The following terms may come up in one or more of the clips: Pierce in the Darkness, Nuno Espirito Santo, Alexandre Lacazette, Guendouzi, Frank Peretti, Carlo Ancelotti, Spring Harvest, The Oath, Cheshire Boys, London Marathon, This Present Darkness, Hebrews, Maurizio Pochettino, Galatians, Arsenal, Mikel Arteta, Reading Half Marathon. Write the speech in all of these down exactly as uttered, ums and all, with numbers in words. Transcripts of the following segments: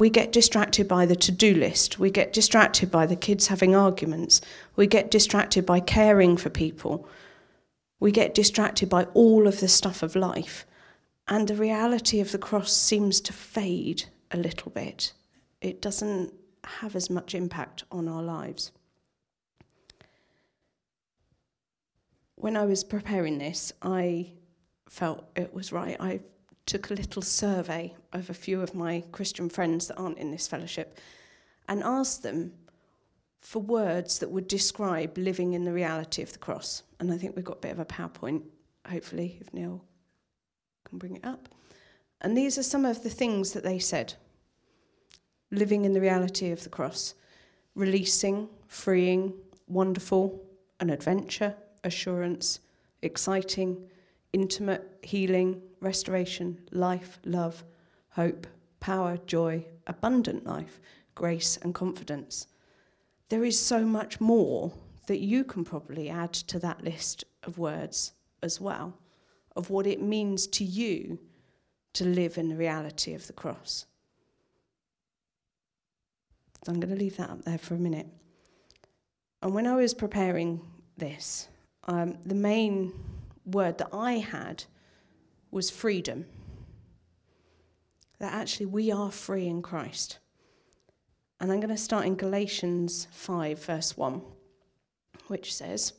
We get distracted by the to-do list. We get distracted by the kids having arguments. We get distracted by caring for people. We get distracted by all of the stuff of life. And the reality of the cross seems to fade a little bit. It doesn't have as much impact on our lives. When I was preparing this, I felt it was right. I took a little survey of a few of my Christian friends that aren't in this fellowship and asked them for words that would describe living in the reality of the cross. And I think we've got a bit of a PowerPoint, hopefully, if Neil can bring it up. And these are some of the things that they said. Living in the reality of the cross. Releasing, freeing, wonderful, an adventure, assurance, exciting, intimate, healing, restoration, life, love, hope, power, joy, abundant life, grace and confidence. There is so much more that you can probably add to that list of words as well, of what it means to you to live in the reality of the cross. So I'm going to leave that up there for a minute. And when I was preparing this, um, the main word that I had was freedom. That actually we are free in Christ. And I'm going to start in Galatians five, verse one, which says,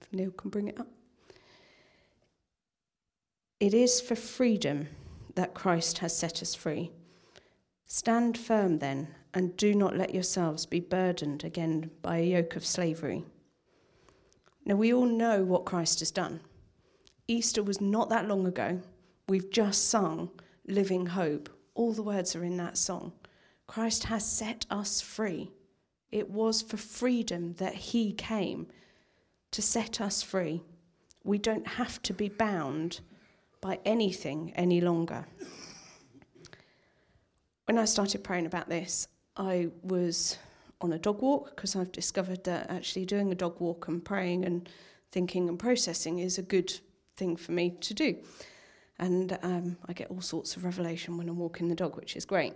if Neil can bring it up, "It is for freedom that Christ has set us free. Stand firm then, and do not let yourselves be burdened again by a yoke of slavery." Now, we all know what Christ has done. Easter was not that long ago. We've just sung Living Hope. All the words are in that song. Christ has set us free. It was for freedom that he came, to set us free. We don't have to be bound by anything any longer. When I started praying about this, I was on a dog walk, because I've discovered that actually doing a dog walk and praying and thinking and processing is a good thing for me to do. And um, I get all sorts of revelation when I'm walking the dog, which is great.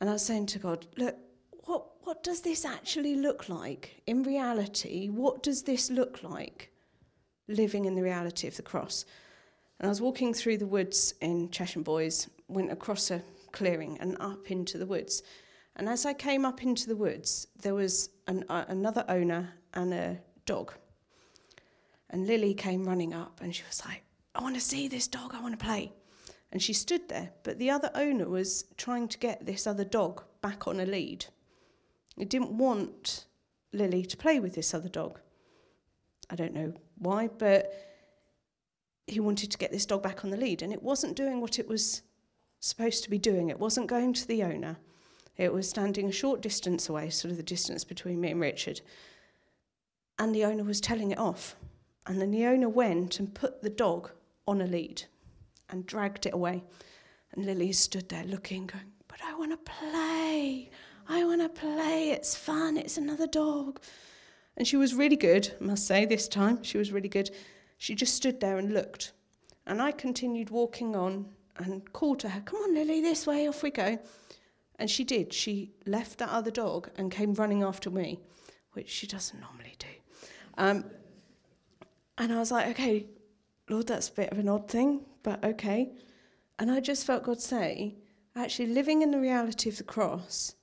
And I was saying to God, look, what, what does this actually look like? In reality, what does this look like, living in the reality of the cross? And I was walking through the woods in Cheshire Boys, went across a clearing and up into the woods. And as I came up into the woods, there was an, uh, another owner and a dog. And Lily came running up and she was like, "I want to see this dog, I want to play." And she stood there, but the other owner was trying to get this other dog back on a lead. He didn't want Lily to play with this other dog. I don't know why, but he wanted to get this dog back on the lead, and it wasn't doing what it was supposed to be doing. It wasn't going to the owner. It was standing a short distance away, sort of the distance between me and Richard. And the owner was telling it off. And then the owner went and put the dog on a lead and dragged it away. And Lily stood there looking, going, "But I want to play. I want to play. It's fun. It's another dog." And she was really good, I must say, this time. She was really good. She just stood there and looked. And I continued walking on and called to her, "Come on, Lily, this way, off we go." And she did. She left that other dog and came running after me, which she doesn't normally do. Um, and I was like, okay, Lord, that's a bit of an odd thing, but okay. And I just felt God say, actually, living in the reality of the cross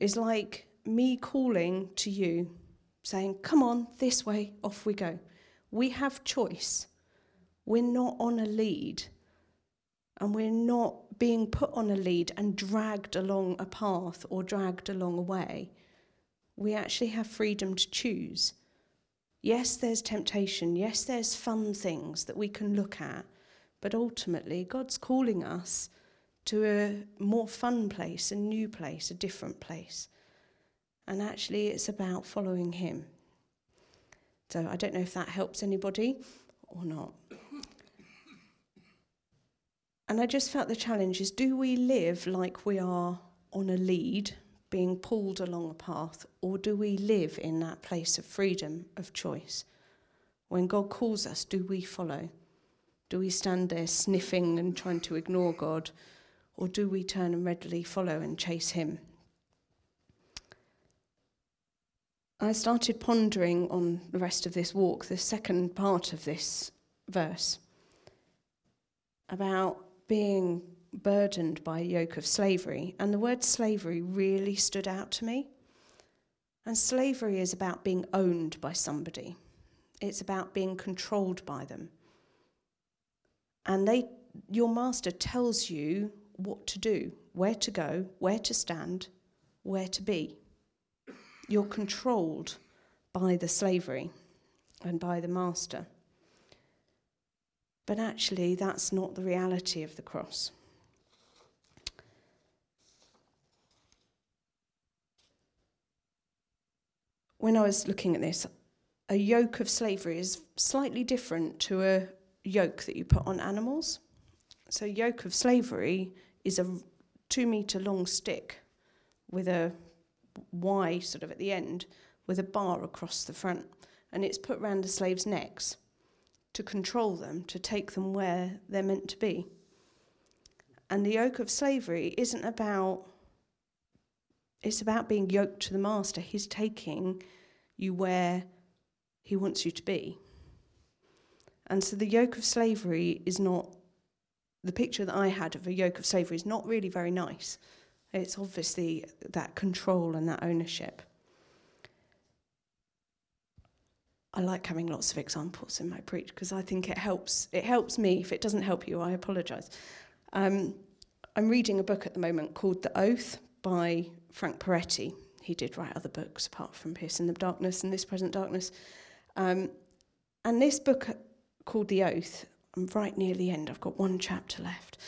is like me calling to you, saying, "Come on, this way, off we go." We have choice. We're not on a lead. And we're not being put on a lead and dragged along a path or dragged along a way. We actually have freedom to choose. Yes, there's temptation. Yes, there's fun things that we can look at. But ultimately, God's calling us to a more fun place, a new place, a different place. And actually, it's about following him. So I don't know if that helps anybody or not. And I just felt the challenge is, do we live like we are on a lead, being pulled along a path, or do we live in that place of freedom, of choice? When God calls us, do we follow? Do we stand there sniffing and trying to ignore God, or do we turn and readily follow and chase him? I started pondering on the rest of this walk, the second part of this verse, about being burdened by a yoke of slavery, and the word slavery really stood out to me. And slavery is about being owned by somebody. It's about being controlled by them. And they, your master tells you what to do, where to go, where to stand, where to be. You're controlled by the slavery and by the master. But actually, that's not the reality of the cross. When I was looking at this, a yoke of slavery is slightly different to a yoke that you put on animals. So yoke of slavery is a two metre long stick with a Y sort of at the end with a bar across the front, and it's put round the slaves' necks to control them, to take them where they're meant to be. And the yoke of slavery isn't about, it's about being yoked to the master. He's taking you where he wants you to be. And so the yoke of slavery is not, the picture that I had of a yoke of slavery is not really very nice. It's obviously that control and that ownership. I like having lots of examples in my preach because I think it helps. It helps me. If it doesn't help you, I apologise. Um, I'm reading a book at the moment called The Oath by Frank Peretti. He did write other books apart from Pierce in the Darkness and This Present Darkness. Um, and this book called The Oath, I'm right near the end, I've got one chapter left.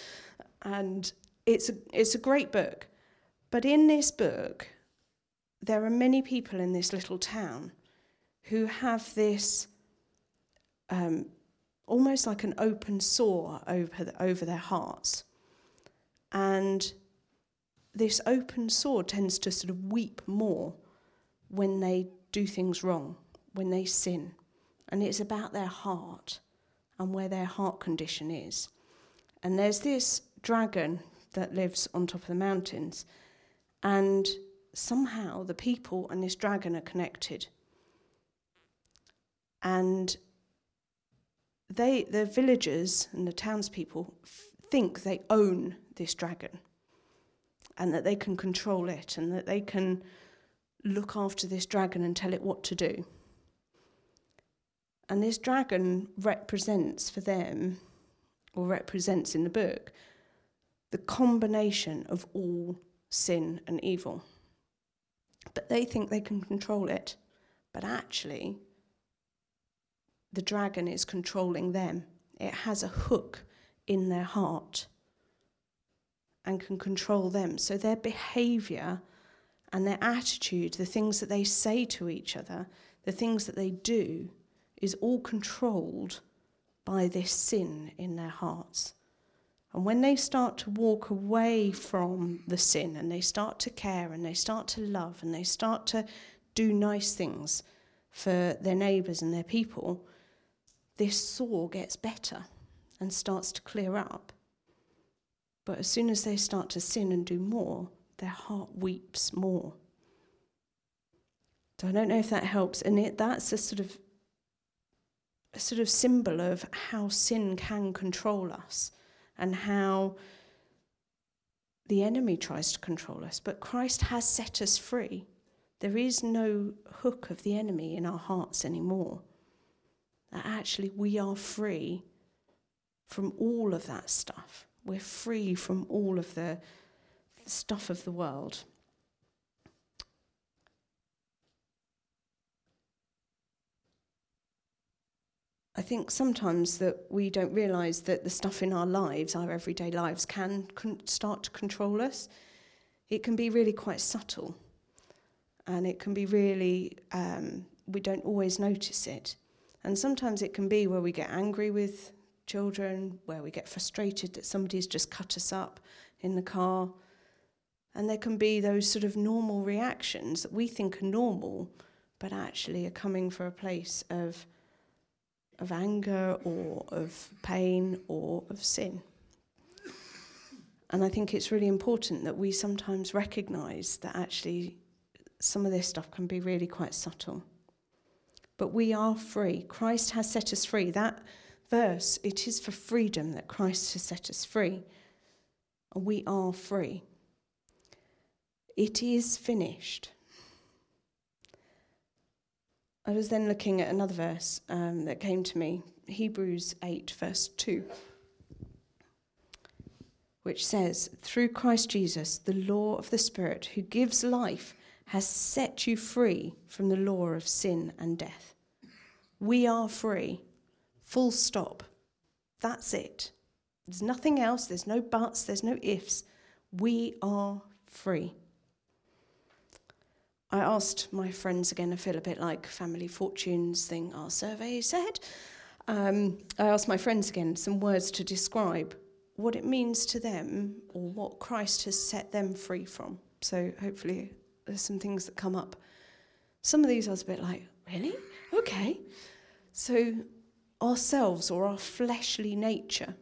And it's a, it's a great book. But in this book, there are many people in this little town who have this um, almost like an open sore over, over their hearts. And this open sore tends to sort of weep more when they do things wrong, when they sin. And it's about their heart and where their heart condition is. And there's this dragon that lives on top of the mountains, and somehow the people and this dragon are connected. And they, the villagers and the townspeople f- think they own this dragon, and that they can control it, and that they can look after this dragon and tell it what to do. And this dragon represents for them, or represents in the book, the combination of all sin and evil. But they think they can control it, but actually, the dragon is controlling them. It has a hook in their heart and can control them. So their behaviour and their attitude, the things that they say to each other, the things that they do, is all controlled by this sin in their hearts. And when they start to walk away from the sin, and they start to care, and they start to love, and they start to do nice things for their neighbours and their people, this sore gets better and starts to clear up. But as soon as they start to sin and do more, their heart weeps more. So I don't know if that helps. And it, that's a sort of a sort of symbol of how sin can control us and how the enemy tries to control us. But Christ has set us free. There is no hook of the enemy in our hearts anymore. That actually we are free from all of that stuff. We're free from all of the stuff of the world. I think sometimes that we don't realise that the stuff in our lives, our everyday lives, can con- start to control us. It can be really quite subtle, and it can be really, um, we don't always notice it. And sometimes it can be where we get angry with children, where we get frustrated that somebody's just cut us up in the car. And there can be those sort of normal reactions that we think are normal, but actually are coming from a place of of anger or of pain or of sin. And I think it's really important that we sometimes recognise that actually some of this stuff can be really quite subtle. But we are free. Christ has set us free. That verse, it is for freedom that Christ has set us free. And we are free. It is finished. I was then looking at another verse um, that came to me, Hebrews eight, verse two, which says, "Through Christ Jesus, the law of the Spirit who gives life has set you free from the law of sin and death." We are free. Full stop. That's it. There's nothing else. There's no buts. There's no ifs. We are free. I asked my friends again, I feel a bit like Family Fortunes thing, our survey said. Um, I asked my friends again some words to describe what it means to them or what Christ has set them free from. So hopefully there's some things that come up. Some of these I was a bit like, really? Okay. So ourselves or our fleshly nature,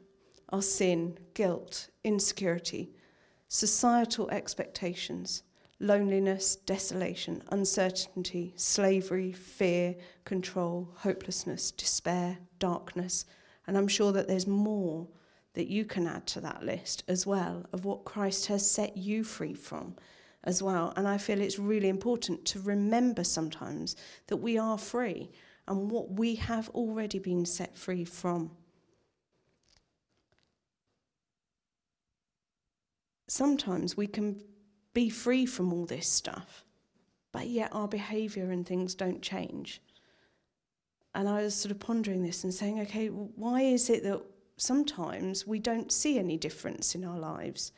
our sin, guilt, insecurity, societal expectations, loneliness, desolation, uncertainty, slavery, fear, control, hopelessness, despair, darkness. And I'm sure that there's more that you can add to that list as well of what Christ has set you free from as well. And I feel it's really important to remember sometimes that we are free and what we have already been set free from. Sometimes we can be free from all this stuff, but yet our behaviour and things don't change. And I was sort of pondering this and saying, okay, why is it that sometimes we don't see any difference in our lives?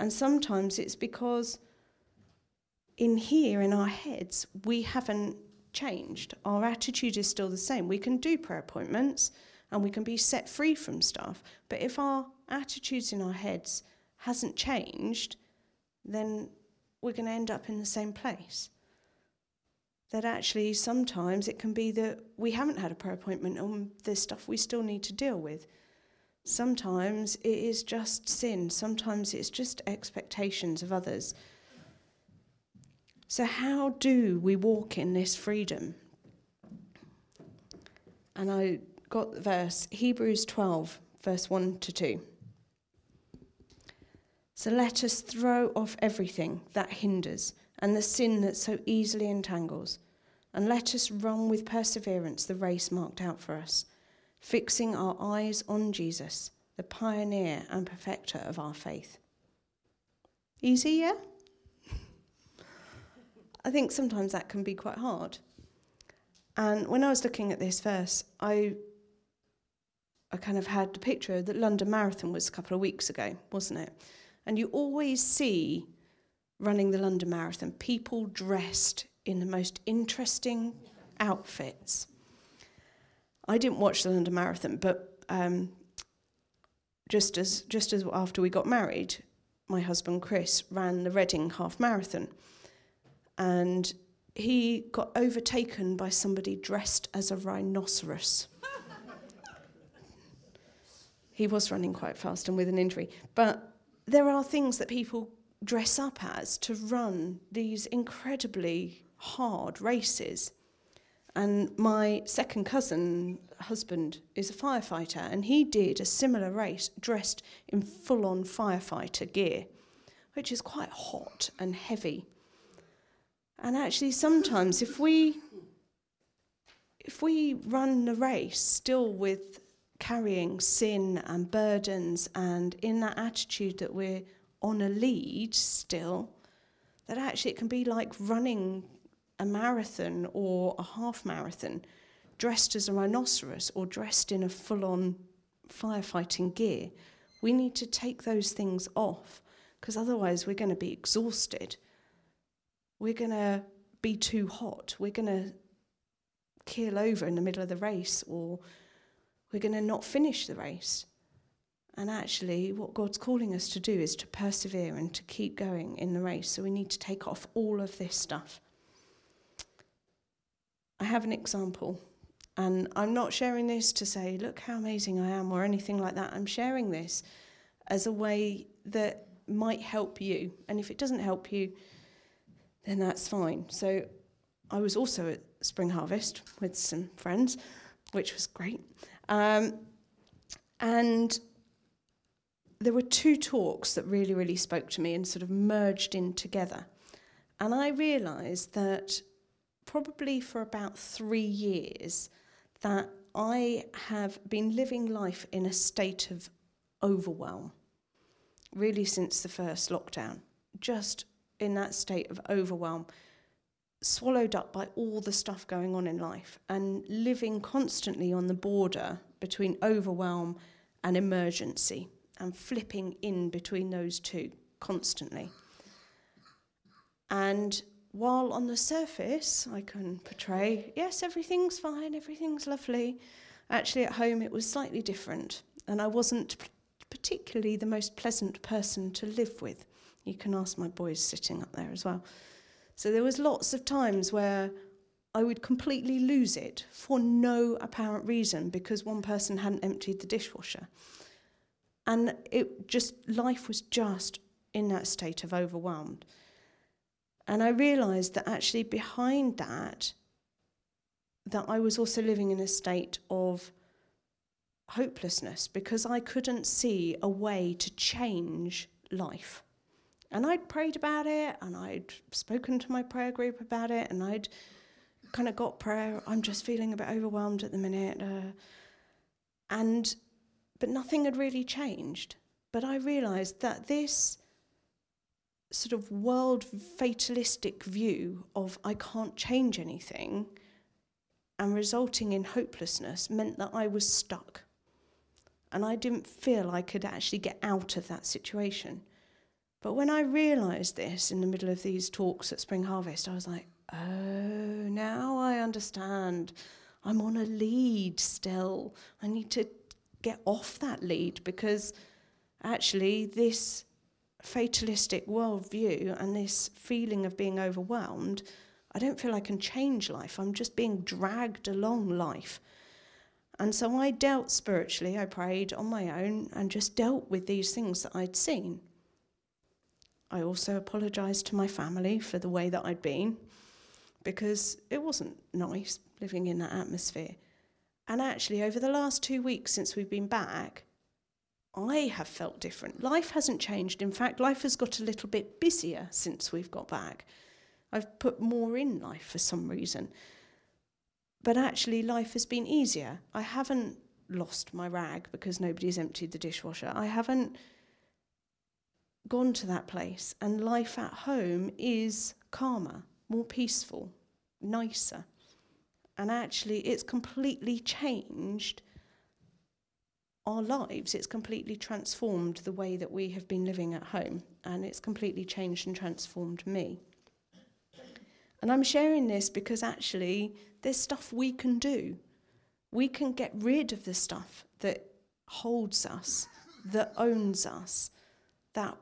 And sometimes it's because in here, in our heads, we haven't changed. Our attitude is still the same. We can do prayer appointments and we can be set free from stuff. But if our attitudes in our heads hasn't changed, then we're going to end up in the same place. That actually sometimes it can be that we haven't had a prayer appointment and there's stuff we still need to deal with. Sometimes it is just sin. Sometimes it's just expectations of others. So how do we walk in this freedom? And I got the verse, Hebrews twelve, verse one to two. "So let us throw off everything that hinders and the sin that so easily entangles, and let us run with perseverance the race marked out for us, fixing our eyes on Jesus, the pioneer and perfecter of our faith." Easy, yeah? I think sometimes that can be quite hard. And when I was looking at this verse, I I kind of had the picture that London Marathon was a couple of weeks ago, wasn't it? And you always see running the London Marathon, people dressed in the most interesting outfits. I didn't watch the London Marathon, but um, just as just as after we got married, my husband Chris ran the Reading Half Marathon, and he got overtaken by somebody dressed as a rhinoceros. He was running quite fast and with an injury, but there are things that people dress up as to run these incredibly hard races. And my second cousin husband is a firefighter, and he did a similar race dressed in full-on firefighter gear, which is quite hot and heavy. And actually sometimes if we if we run the race still with carrying sin and burdens and in that attitude that we're on a lead still, that actually it can be like running a marathon or a half marathon dressed as a rhinoceros or dressed in a full-on firefighting gear. We need to take those things off because otherwise we're going to be exhausted. We're going to be too hot. We're going to keel over in the middle of the race, or we're going to not finish the race. And actually, what God's calling us to do is to persevere and to keep going in the race. So we need to take off all of this stuff. I have an example And I'm not sharing this to say, look how amazing I am or anything like that. I'm sharing this as a way that might help you. And if it doesn't help you, then that's fine. So I was also at Spring Harvest with some friends, which was great. Um, and there were two talks that really, really spoke to me and sort of merged in together. And I realised that probably for about three years that I have been living life in a state of overwhelm, really since the first lockdown, just in that state of overwhelm, swallowed up by all the stuff going on in life and living constantly on the border between overwhelm and emergency and flipping in between those two constantly. And while on the surface I can portray, yes, everything's fine, everything's lovely, actually at home it was slightly different, and I wasn't p- particularly the most pleasant person to live with. You can ask my boys sitting up there as well. So there was lots of times where I would completely lose it for no apparent reason because one person hadn't emptied the dishwasher. And it just, life was just in that state of overwhelmed. And I realised that actually behind that, that I was also living in a state of hopelessness because I couldn't see a way to change life. And I'd prayed about it, and I'd spoken to my prayer group about it, and I'd kind of got prayer. I'm just feeling a bit overwhelmed at the minute. Uh, and but nothing had really changed. But I realised that this sort of world fatalistic view of I can't change anything and resulting in hopelessness meant that I was stuck. And I didn't feel I could actually get out of that situation. But when I realised this in the middle of these talks at Spring Harvest, I was like, oh, now I understand. I'm on a lead still. I need to get off that lead because actually this fatalistic worldview and this feeling of being overwhelmed, I don't feel I can change life. I'm just being dragged along life. And so I dealt spiritually. I prayed on my own and just dealt with these things that I'd seen. I also apologised to my family for the way that I'd been because it wasn't nice living in that atmosphere. And actually, over the last two weeks since we've been back, I have felt different. Life hasn't changed. In fact, life has got a little bit busier since we've got back. I've put more in life for some reason. But actually, life has been easier. I haven't lost my rag because nobody's emptied the dishwasher. I haven't gone to that place, and life at home is calmer, more peaceful, nicer. And actually it's completely changed our lives. It's completely transformed the way that we have been living at home, and it's completely changed and transformed me. And I'm sharing this because actually there's stuff we can do. We can get rid of the stuff that holds us, that owns us, that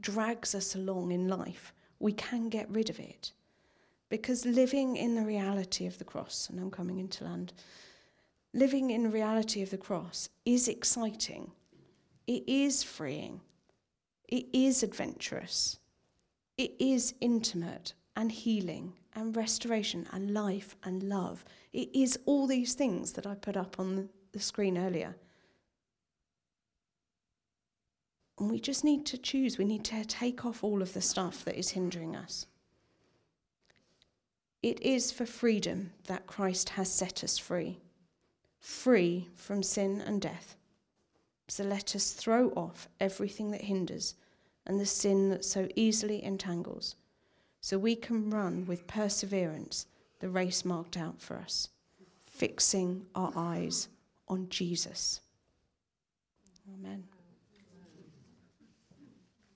drags us along in life. We can get rid of it. Because living in the reality of the cross, and I'm coming into land, living in the reality of the cross is exciting. It is freeing. It is adventurous. It is intimate and healing and restoration and life and love. It is all these things that I put up on the screen earlier. And we just need to choose. We need to take off all of the stuff that is hindering us. It is for freedom that Christ has set us free, free from sin and death. So let us throw off everything that hinders and the sin that so easily entangles, so we can run with perseverance the race marked out for us, fixing our eyes on Jesus. Amen.